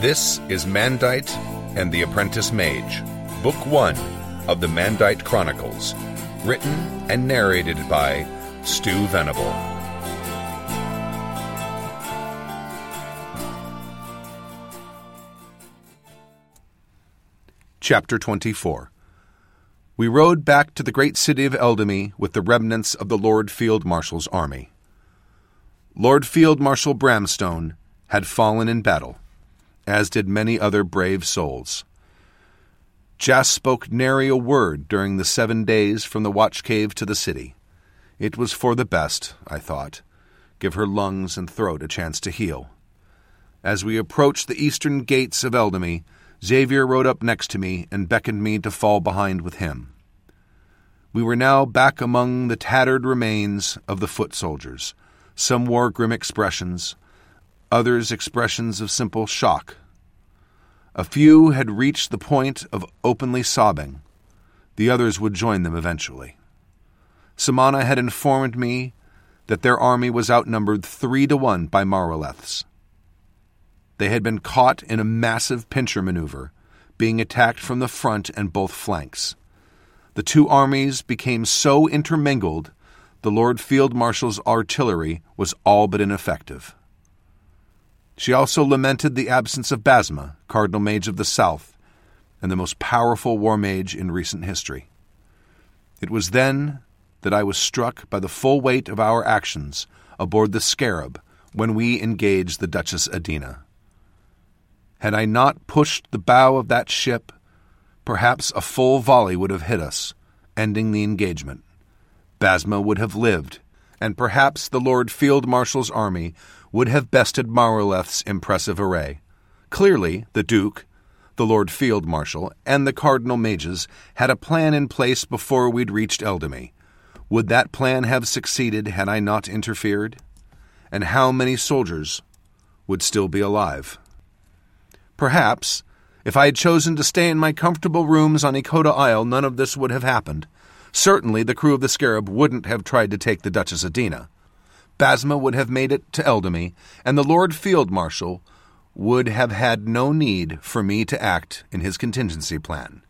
This is Mandeight and the Apprentice Mage, Book 1 of the Mandeight Chronicles, written and narrated by Stu Venable. Chapter 24. We rode back to the great city of Eldamy with the remnants of the Lord Field Marshal's army. Lord Field Marshal Bramstone had fallen in battle, as did many other brave souls. Jass spoke nary a word during the 7 days from the Watch Cave to the city. It was for the best, I thought. Give her lungs and throat a chance to heal. As we approached the eastern gates of Eldamy, Xavier rode up next to me and beckoned me to fall behind with him. We were now back among the tattered remains of the foot soldiers. Some wore grim expressions, others expressions of simple shock. A few had reached the point of openly sobbing. The others would join them eventually. Samana had informed me that their army was outnumbered 3-1 by Maroleths. They had been caught in a massive pincer maneuver, being attacked from the front and both flanks. The two armies became so intermingled, the Lord Field Marshal's artillery was all but ineffective. She also lamented the absence of Basma, Cardinal Mage of the South, and the most powerful war mage in recent history. It was then that I was struck by the full weight of our actions aboard the Scarab when we engaged the Duchess Adina. Had I not pushed the bow of that ship, perhaps a full volley would have hit us, ending the engagement. Basma would have lived, and perhaps the Lord Field Marshal's army would have bested Maroleth's impressive array. Clearly, the Duke, the Lord Field Marshal, and the Cardinal Mages had a plan in place before we'd reached Eldamy. Would that plan have succeeded had I not interfered? And how many soldiers would still be alive? Perhaps, if I had chosen to stay in my comfortable rooms on Ekota Isle, none of this would have happened. Certainly, the crew of the Scarab wouldn't have tried to take the Duchess Adina. Basma would have made it to Eldamy, and the Lord Field Marshal would have had no need for me to act in his contingency plan.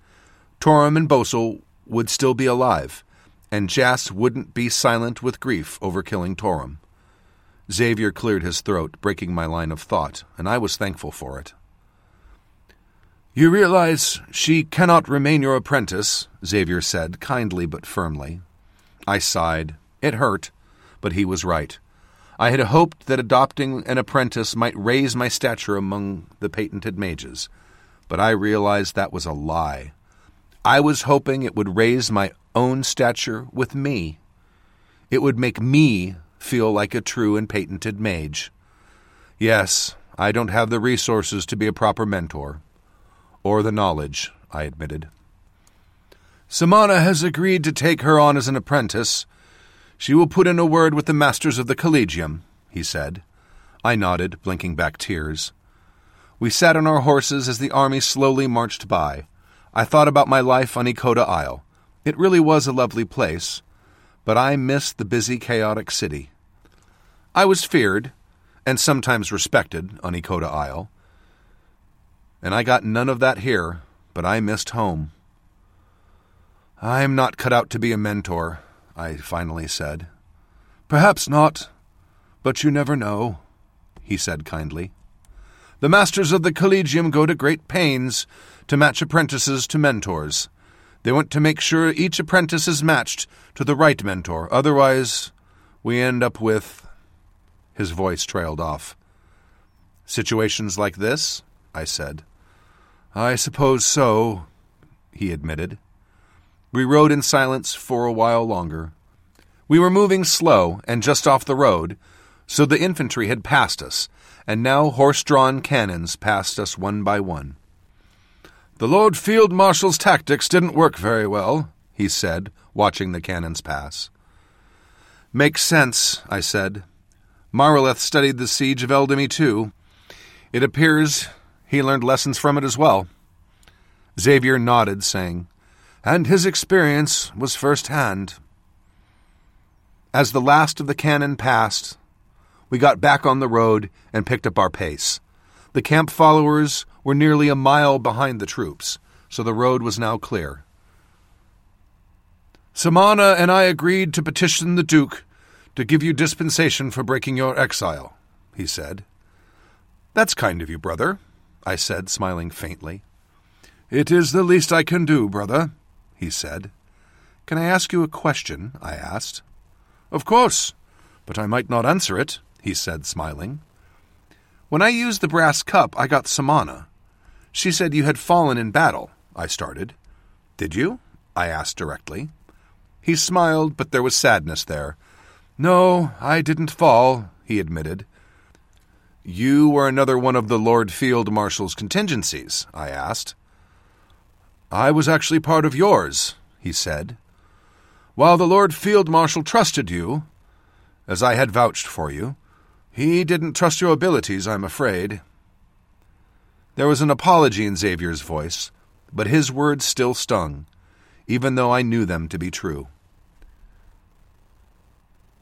Torum and Bozel would still be alive, and Jass wouldn't be silent with grief over killing Torum. Xavier cleared his throat, breaking my line of thought, and I was thankful for it. "You realize she cannot remain your apprentice," Xavier said, kindly but firmly. I sighed. It hurt. But he was right. I had hoped that adopting an apprentice might raise my stature among the patented mages, but I realized that was a lie. I was hoping it would raise my own stature with me. It would make me feel like a true and patented mage. Yes, I don't have the resources to be a proper mentor. Or the knowledge, I admitted. "Samana has agreed to take her on as an apprentice. She will put in a word with the masters of the Collegium," he said. I nodded, blinking back tears. We sat on our horses as the army slowly marched by. I thought about my life on Ekota Isle. It really was a lovely place, but I missed the busy, chaotic city. I was feared, and sometimes respected, on Ekota Isle, and I got none of that here, but I missed home. "I am not cut out to be a mentor," I finally said. "Perhaps not, but you never know," he said kindly. "The masters of the Collegium go to great pains to match apprentices to mentors. They want to make sure each apprentice is matched to the right mentor. Otherwise, we end up with..." His voice trailed off. "Situations like this?" I said. "I suppose so," he admitted. We rode in silence for a while longer. We were moving slow and just off the road, so the infantry had passed us, and now horse-drawn cannons passed us one by one. "The Lord Field Marshal's tactics didn't work very well," he said, watching the cannons pass. "Makes sense," I said. "Marwoleth studied the siege of Eldamy too. It appears he learned lessons from it as well." Xavier nodded, saying, "And his experience was first-hand." As the last of the cannon passed, we got back on the road and picked up our pace. The camp followers were nearly a mile behind the troops, so the road was now clear. Samana and I agreed to petition the Duke to give you dispensation for breaking your exile, he said. That's kind of you, brother, I said, smiling faintly. It is the least I can do, brother, he said. Can I ask you a question? I asked. Of course, but I might not answer it, he said, smiling. When I used the brass cup, I got Samana. She said you had fallen in battle, I started. Did you? I asked directly. He smiled, but there was sadness there. No, I didn't fall, he admitted. You were another one of the Lord Field Marshal's contingencies, I asked. I was actually part of yours, he said. While the Lord Field Marshal trusted you, as I had vouched for you, he didn't trust your abilities, I'm afraid. There was an apology in Xavier's voice, but his words still stung, even though I knew them to be true.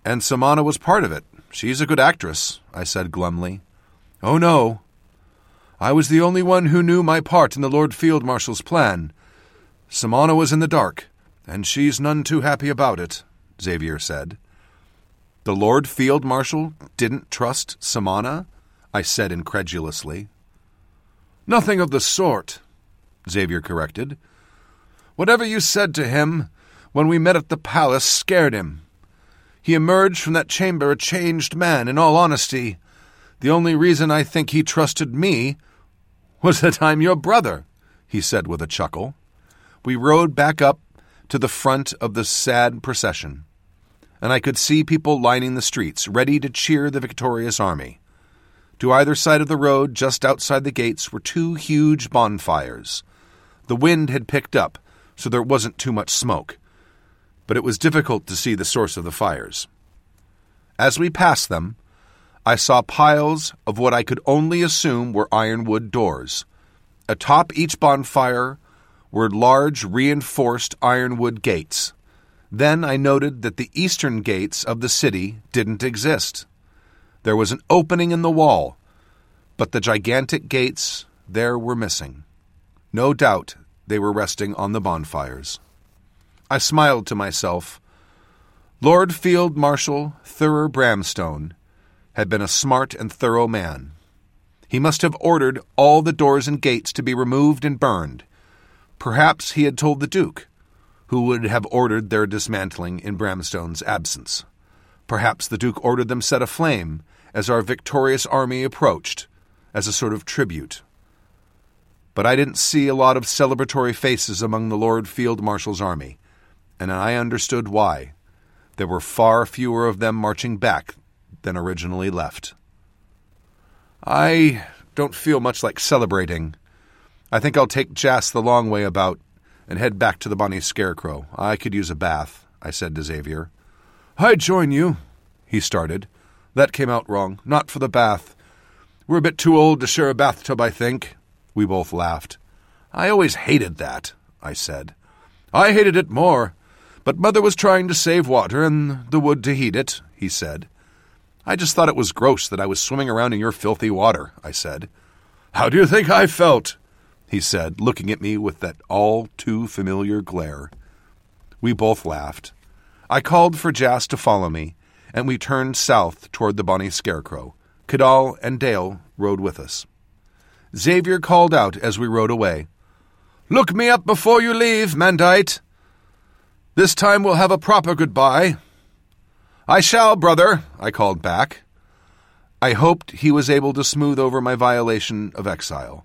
And Samana was part of it. She's a good actress, I said glumly. Oh, no. I was the only one who knew my part in the Lord Field Marshal's plan. Samana was in the dark, and she's none too happy about it, Xavier said. The Lord Field Marshal didn't trust Samana? I said incredulously. Nothing of the sort, Xavier corrected. Whatever you said to him when we met at the palace scared him. He emerged from that chamber a changed man, in all honesty. The only reason I think he trusted me was that I'm your brother, he said with a chuckle. We rode back up to the front of the sad procession, and I could see people lining the streets, ready to cheer the victorious army. To either side of the road, just outside the gates, were two huge bonfires. The wind had picked up, so there wasn't too much smoke, but it was difficult to see the source of the fires. As we passed them, I saw piles of what I could only assume were ironwood doors. Atop each bonfire were large, reinforced ironwood gates. Then I noted that the eastern gates of the city didn't exist. There was an opening in the wall, but the gigantic gates there were missing. No doubt they were resting on the bonfires. I smiled to myself. Lord Field Marshal Thurrer Bramstone had been a smart and thorough man. He must have ordered all the doors and gates to be removed and burned. Perhaps he had told the Duke, who would have ordered their dismantling in Bramstone's absence. Perhaps the Duke ordered them set aflame as our victorious army approached, as a sort of tribute. But I didn't see a lot of celebratory faces among the Lord Field Marshal's army, and I understood why. There were far fewer of them marching back than originally left. I don't feel much like celebrating. I think I'll take Jass the long way about and head back to the Bonnie Scarecrow. I could use a bath, I said to Xavier. I join you, he started. That came out wrong. Not for the bath. We're a bit too old to share a bathtub, I think. We both laughed. I always hated that, I said. I hated it more, but Mother was trying to save water and the wood to heat it, he said. I just thought it was gross that I was swimming around in your filthy water, I said. How do you think I felt? He said, looking at me with that all-too-familiar glare. We both laughed. I called for Jass to follow me, and we turned south toward the Bonnie Scarecrow. Kadal and Dale rode with us. Xavier called out as we rode away. Look me up before you leave, Mandeight. This time we'll have a proper goodbye. I shall, brother, I called back. I hoped he was able to smooth over my violation of exile.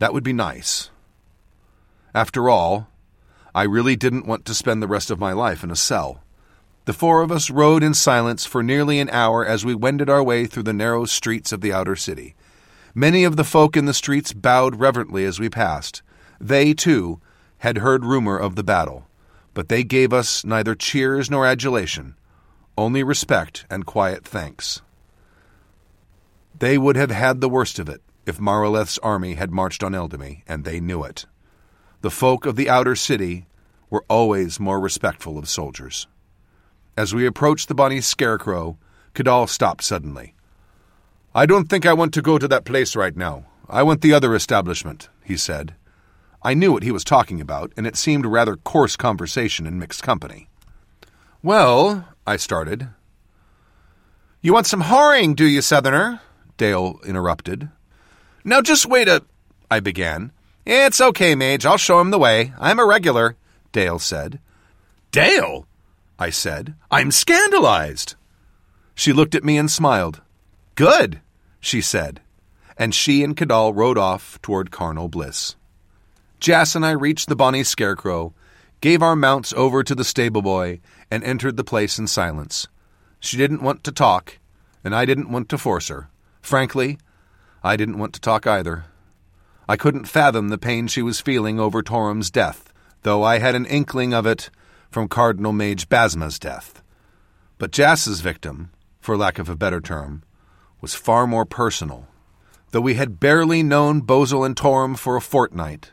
That would be nice. After all, I really didn't want to spend the rest of my life in a cell. The four of us rode in silence for nearly an hour as we wended our way through the narrow streets of the outer city. Many of the folk in the streets bowed reverently as we passed. They, too, had heard rumor of the battle, but they gave us neither cheers nor adulation, only respect and quiet thanks. They would have had the worst of it if Maroleth's army had marched on Eldamy, and they knew it. The folk of the outer city were always more respectful of soldiers. As we approached the Bonnie Scarecrow, Kadal stopped suddenly. "I don't think I want to go to that place right now. I want the other establishment," he said. I knew what he was talking about, and it seemed rather coarse conversation in mixed company. "Well," I started. "You want some whoring, do you, Southerner?" Dale interrupted. "Now just wait a—" I began. "It's okay, Mage. I'll show him the way. I'm a regular," Dale said. "Dale?" I said. "I'm scandalized." She looked at me and smiled. "Good," she said, and she and Kadal rode off toward Carnal Bliss. Jass and I reached the Bonnie Scarecrow, gave our mounts over to the stable boy, and entered the place in silence. She didn't want to talk, and I didn't want to force her. Frankly, I didn't want to talk either. I couldn't fathom the pain she was feeling over Torum's death, though I had an inkling of it from Cardinal Mage Basma's death. But Jass's victim, for lack of a better term, was far more personal. Though we had barely known Bozel and Torum for a fortnight,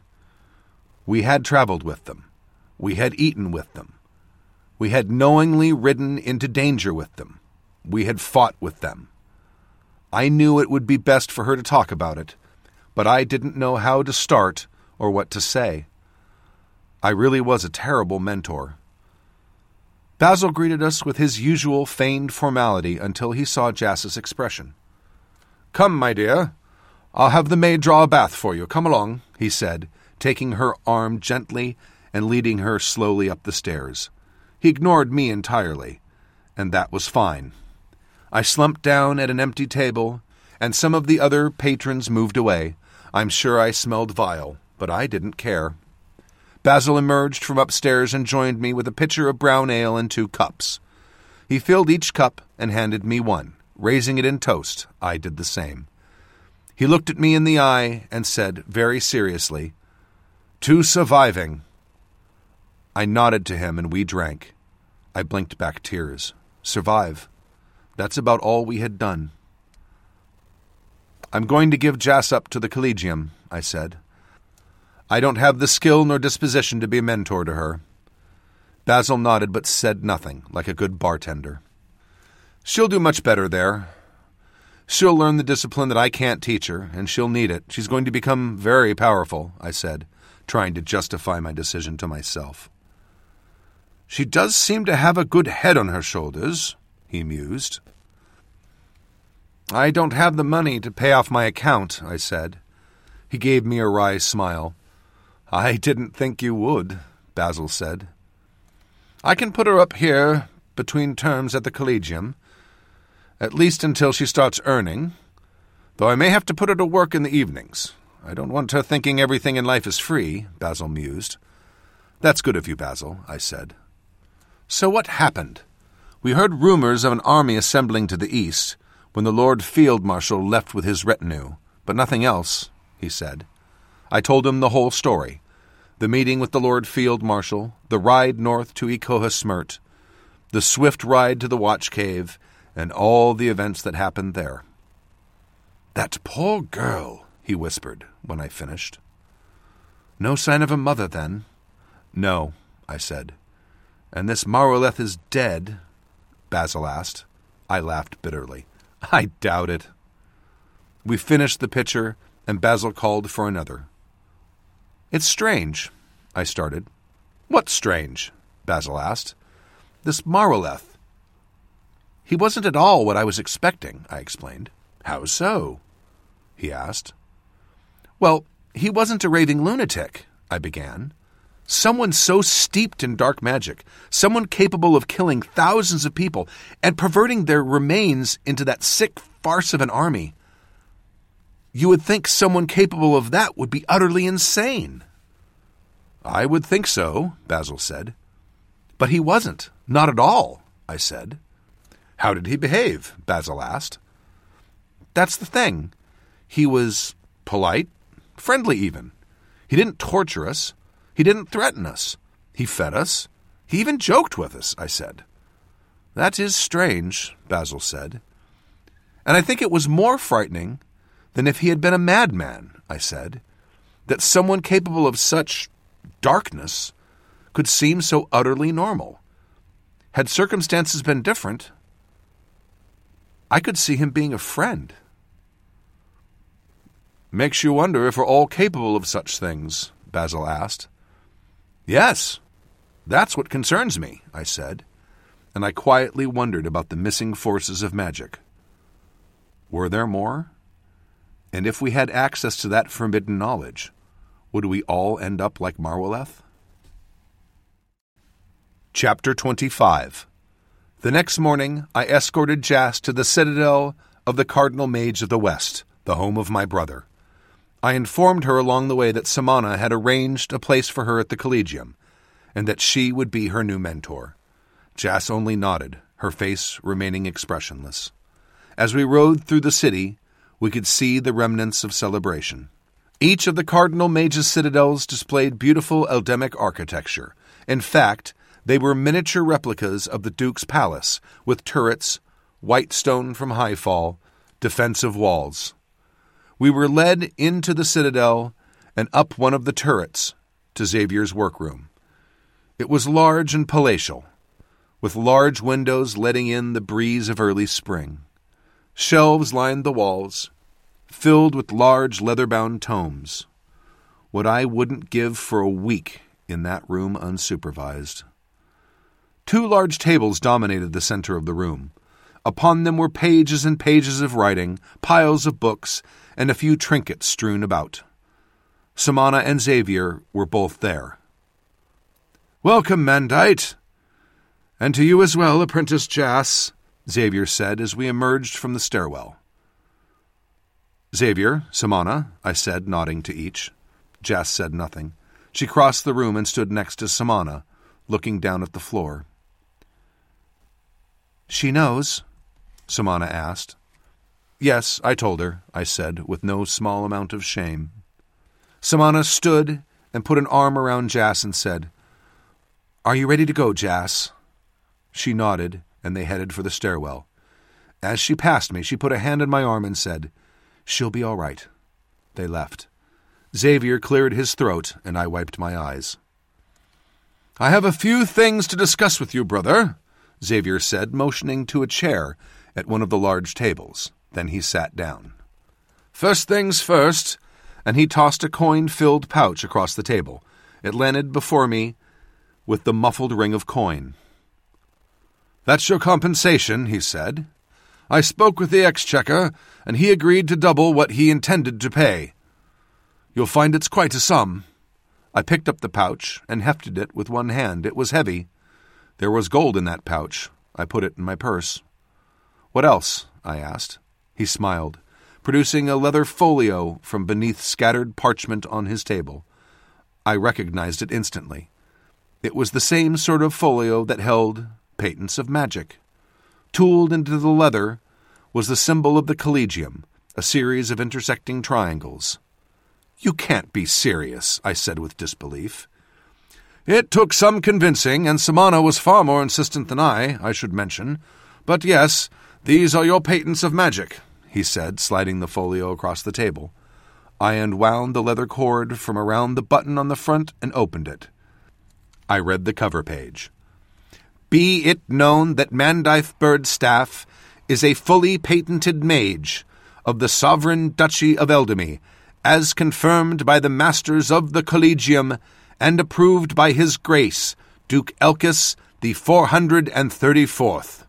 we had traveled with them. We had eaten with them. We had knowingly ridden into danger with them. We had fought with them. I knew it would be best for her to talk about it, but I didn't know how to start or what to say. I really was a terrible mentor. Basil greeted us with his usual feigned formality until he saw Jass's expression. "Come, my dear. I'll have the maid draw a bath for you. Come along," he said, taking her arm gently and leading her slowly up the stairs. He ignored me entirely, and that was fine. I slumped down at an empty table, and some of the other patrons moved away. I'm sure I smelled vile, but I didn't care. Basil emerged from upstairs and joined me with a pitcher of brown ale and 2 cups. He filled each cup and handed me one, raising it in toast. I did the same. He looked at me in the eye and said very seriously, "To surviving." I nodded to him and we drank. I blinked back tears. Survive. That's about all we had done. "I'm going to give Jass up to the Collegium," I said. "I don't have the skill nor disposition to be a mentor to her." Basil nodded but said nothing, like a good bartender. "She'll do much better there. She'll learn the discipline that I can't teach her, and she'll need it. She's going to become very powerful," I said, trying to justify my decision to myself. "She does seem to have a good head on her shoulders," he mused. "I don't have the money to pay off my account," I said. He gave me a wry smile. "I didn't think you would," Basil said. "I can put her up here between terms at the Collegium, at least until she starts earning, though I may have to put her to work in the evenings. I don't want her thinking everything in life is free," Basil mused. "That's good of you, Basil," I said. So what happened? We heard rumors of an army assembling to the east when the Lord Field Marshal left with his retinue, but nothing else, he said. I told him the whole story: the meeting with the Lord Field Marshal, the ride north to Ekota Isle, the swift ride to the Watch Cave, and all the events that happened there. "That poor girl," he whispered when I finished. "No sign of a mother, then?" "No," I said. "And this Maroleth is dead?" Basil asked. I laughed bitterly. "I doubt it." We finished the pitcher, and Basil called for another. "It's strange," I started. "What's strange?" Basil asked. "This Marwoleth. He wasn't at all what I was expecting," I explained. "How so?" he asked. "Well, he wasn't a raving lunatic," I began. "Someone so steeped in dark magic, someone capable of killing thousands of people and perverting their remains into that sick farce of an army. You would think someone capable of that would be utterly insane." "I would think so," Basil said. "But he wasn't. Not at all," I said. "How did he behave?" Basil asked. "That's the thing. He was polite, friendly even. He didn't torture us. He didn't threaten us. He fed us. He even joked with us," I said. "That is strange," Basil said. "And I think it was more frightening than if he had been a madman," I said, "that someone capable of such darkness could seem so utterly normal. Had circumstances been different, I could see him being a friend, "'Makes you wonder if we're all capable of such things,' Basil asked. "'Yes, that's what concerns me,' I said, and I quietly wondered about the missing forces of magic. Were there more? And if we had access to that forbidden knowledge, would we all end up like Marwoleth? Chapter 25. The next morning I escorted Jass to the citadel of the Cardinal Mage of the West, the home of my brother. I informed her along the way that Samana had arranged a place for her at the Collegium, and that she would be her new mentor. Jass only nodded, her face remaining expressionless. As we rode through the city, we could see the remnants of celebration. Each of the Cardinal Mage's citadels displayed beautiful Eldamic architecture. In fact, they were miniature replicas of the Duke's palace, with turrets, white stone from Highfall, defensive walls. We were led into the citadel and up one of the turrets to Xavier's workroom. It was large and palatial, with large windows letting in the breeze of early spring. Shelves lined the walls, filled with large leather-bound tomes. What I wouldn't give for a week in that room unsupervised. Two large tables dominated the center of the room. Upon them were pages and pages of writing, piles of books, and a few trinkets strewn about. Samana and Xavier were both there. "Welcome, Mandeight! And to you as well, Apprentice Jass," Xavier said as we emerged from the stairwell. "Xavier, Samana," I said, nodding to each. Jass said nothing. She crossed the room and stood next to Samana, looking down at the floor. "She knows?" Samana asked. "Yes, I told her," I said, with no small amount of shame. Samana stood and put an arm around Jass and said, "Are you ready to go, Jass?" She nodded, and they headed for the stairwell. As she passed me, she put a hand on my arm and said, "She'll be all right." They left. Xavier cleared his throat, and I wiped my eyes. "I have a few things to discuss with you, brother," Xavier said, motioning to a chair at one of the large tables. Then he sat down. "First things first," and he tossed a coin-filled pouch across the table. It landed before me with the muffled ring of coin. "That's your compensation," he said. "I spoke with the exchequer, and he agreed to double what he intended to pay. You'll find it's quite a sum." I picked up the pouch and hefted it with one hand. It was heavy. There was gold in that pouch. I put it in my purse. "What else?" I asked. He smiled, producing a leather folio from beneath scattered parchment on his table. I recognized it instantly. It was the same sort of folio that held patents of magic. Tooled into the leather was the symbol of the Collegium, a series of intersecting triangles. "You can't be serious," I said with disbelief. "It took some convincing, and Samana was far more insistent than I should mention. But yes, these are your patents of magic," he said, sliding the folio across the table. I unwound the leather cord from around the button on the front and opened it. I read the cover page. "Be it known that Mandeight Birdstaff is a fully patented mage of the Sovereign Duchy of Eldamy, as confirmed by the Masters of the Collegium and approved by His Grace, Duke Elkis, the 434th.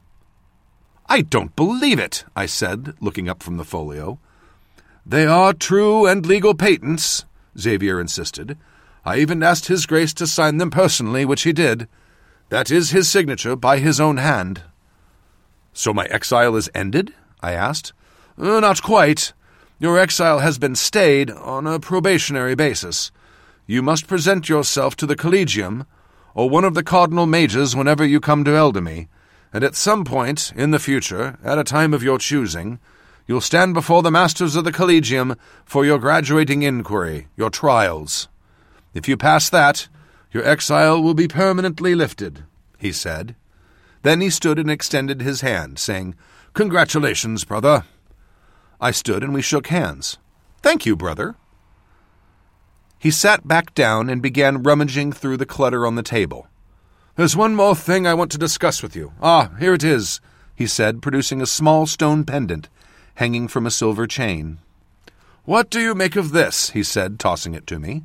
"I don't believe it," I said, looking up from the folio. "They are true and legal patents," Xavier insisted. "I even asked His Grace to sign them personally, which he did. That is his signature by his own hand." "So my exile is ended?" I asked. "Not quite. Your exile has been stayed on a probationary basis. You must present yourself to the Collegium or one of the Cardinal Mages whenever you come to Eldamy, and at some point in the future, at a time of your choosing, you'll stand before the Masters of the Collegium for your graduating inquiry, your trials. If you pass that, your exile will be permanently lifted," he said. Then he stood and extended his hand, saying, "Congratulations, brother." I stood and we shook hands. "Thank you, brother." He sat back down and began rummaging through the clutter on the table. "There's one more thing I want to discuss with you. Ah, here it is," he said, producing a small stone pendant hanging from a silver chain. "What do you make of this?" he said, tossing it to me.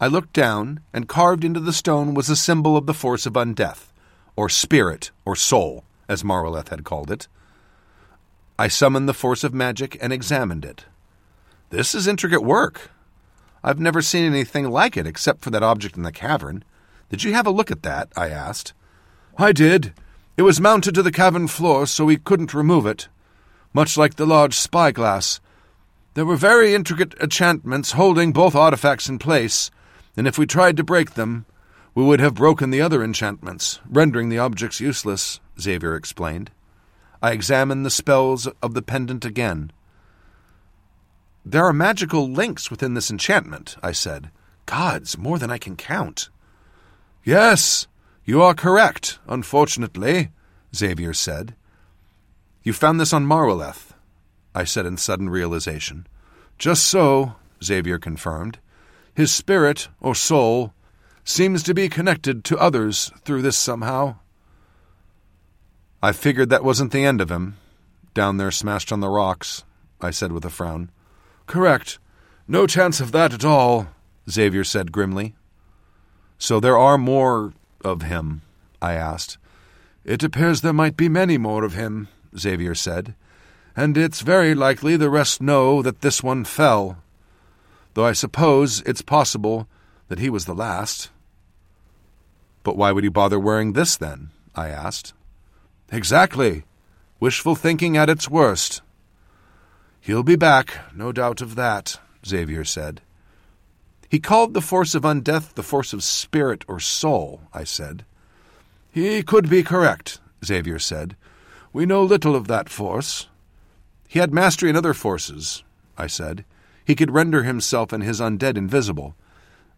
I looked down, and carved into the stone was a symbol of the Force of Undeath, or Spirit, or Soul, as Marwoleth had called it. I summoned the Force of Magic and examined it. This is intricate work. I've never seen anything like it except for that object in the cavern. Did you have a look at that? I asked. I did. It was mounted to the cavern floor, so we couldn't remove it, much like the large spyglass. There were very intricate enchantments holding both artifacts in place, and if we tried to break them, we would have broken the other enchantments, rendering the objects useless, Xavier explained. I examined the spells of the pendant again. There are magical links within this enchantment, I said. Gods, more than I can count. Yes, you are correct, unfortunately, Xavier said. You found this on Marwoleth, I said in sudden realization. Just so, Xavier confirmed. His spirit, or soul, seems to be connected to others through this somehow. I figured that wasn't the end of him. Down there smashed on the rocks, I said with a frown. Correct. No chance of that at all, Xavier said grimly. So there are more of him, I asked. It appears there might be many more of him, Xavier said, and it's very likely the rest know that this one fell, though I suppose it's possible that he was the last. But why would he bother wearing this then? I asked. Exactly. Wishful thinking at its worst. He'll be back, no doubt of that, Xavier said. He called the Force of Undeath the Force of Spirit or Soul, I said. He could be correct, Xavier said. We know little of that force. He had mastery in other forces, I said. He could render himself and his undead invisible.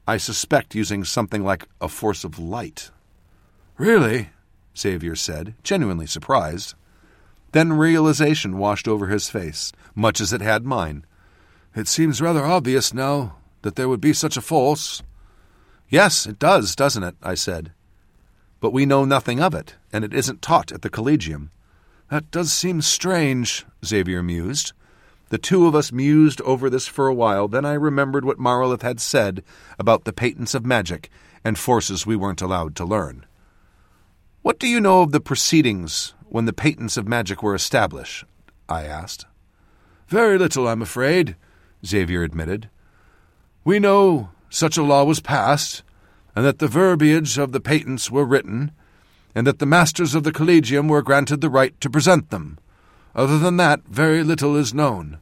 I suspect using something like a force of light. Really? Xavier said, genuinely surprised. Then realization washed over his face, much as it had mine. It seems rather obvious now that there would be such a force. Yes, it does, doesn't it? I said. But we know nothing of it, and it isn't taught at the Collegium. That does seem strange, Xavier mused. The two of us mused over this for a while, then I remembered what Maroleth had said about the patents of magic and forces we weren't allowed to learn. What do you know of the proceedings when the patents of magic were established? I asked. Very little, I'm afraid, Xavier admitted. We know such a law was passed, and that the verbiage of the patents were written, and that the masters of the Collegium were granted the right to present them. Other than that, very little is known.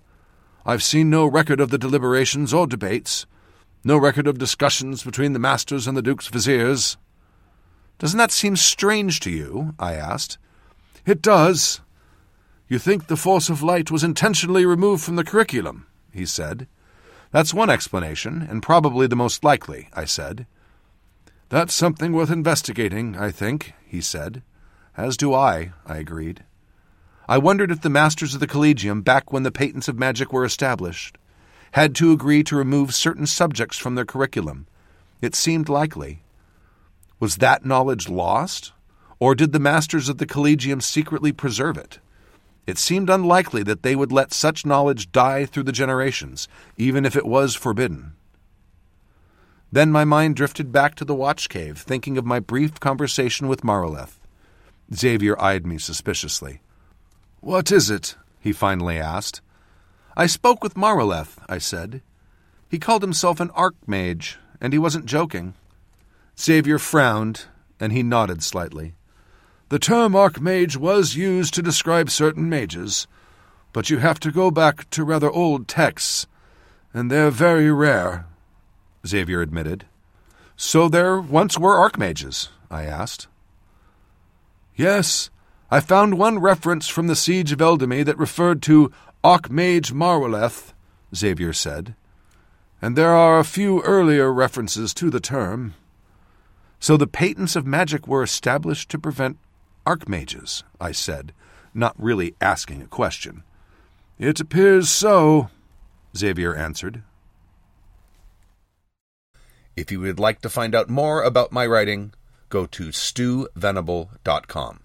I've seen no record of the deliberations or debates, no record of discussions between the masters and the Duke's viziers. Doesn't that seem strange to you? I asked. It does. You think the force of light was intentionally removed from the curriculum, he said. That's one explanation, and probably the most likely, I said. That's something worth investigating, I think, he said. As do I agreed. I wondered if the masters of the Collegium, back when the patents of magic were established, had to agree to remove certain subjects from their curriculum. It seemed likely. Was that knowledge lost? Or did the masters of the Collegium secretly preserve it? It seemed unlikely that they would let such knowledge die through the generations, even if it was forbidden. Then my mind drifted back to the Watch Cave, thinking of my brief conversation with Maroleth. Xavier eyed me suspiciously. "What is it?" he finally asked. "I spoke with Maroleth," I said. "He called himself an Archmage, and he wasn't joking." Xavier frowned, and he nodded slightly. The term Archmage was used to describe certain mages, but you have to go back to rather old texts, and they're very rare, Xavier admitted. So there once were Archmages, I asked. Yes, I found one reference from the Siege of Eldamy that referred to Archmage Marwoleth, Xavier said, and there are a few earlier references to the term. So the patents of magic were established to prevent Archmages, I said, not really asking a question. It appears so, Xavier answered. If you would like to find out more about my writing, go to stuvenable.com.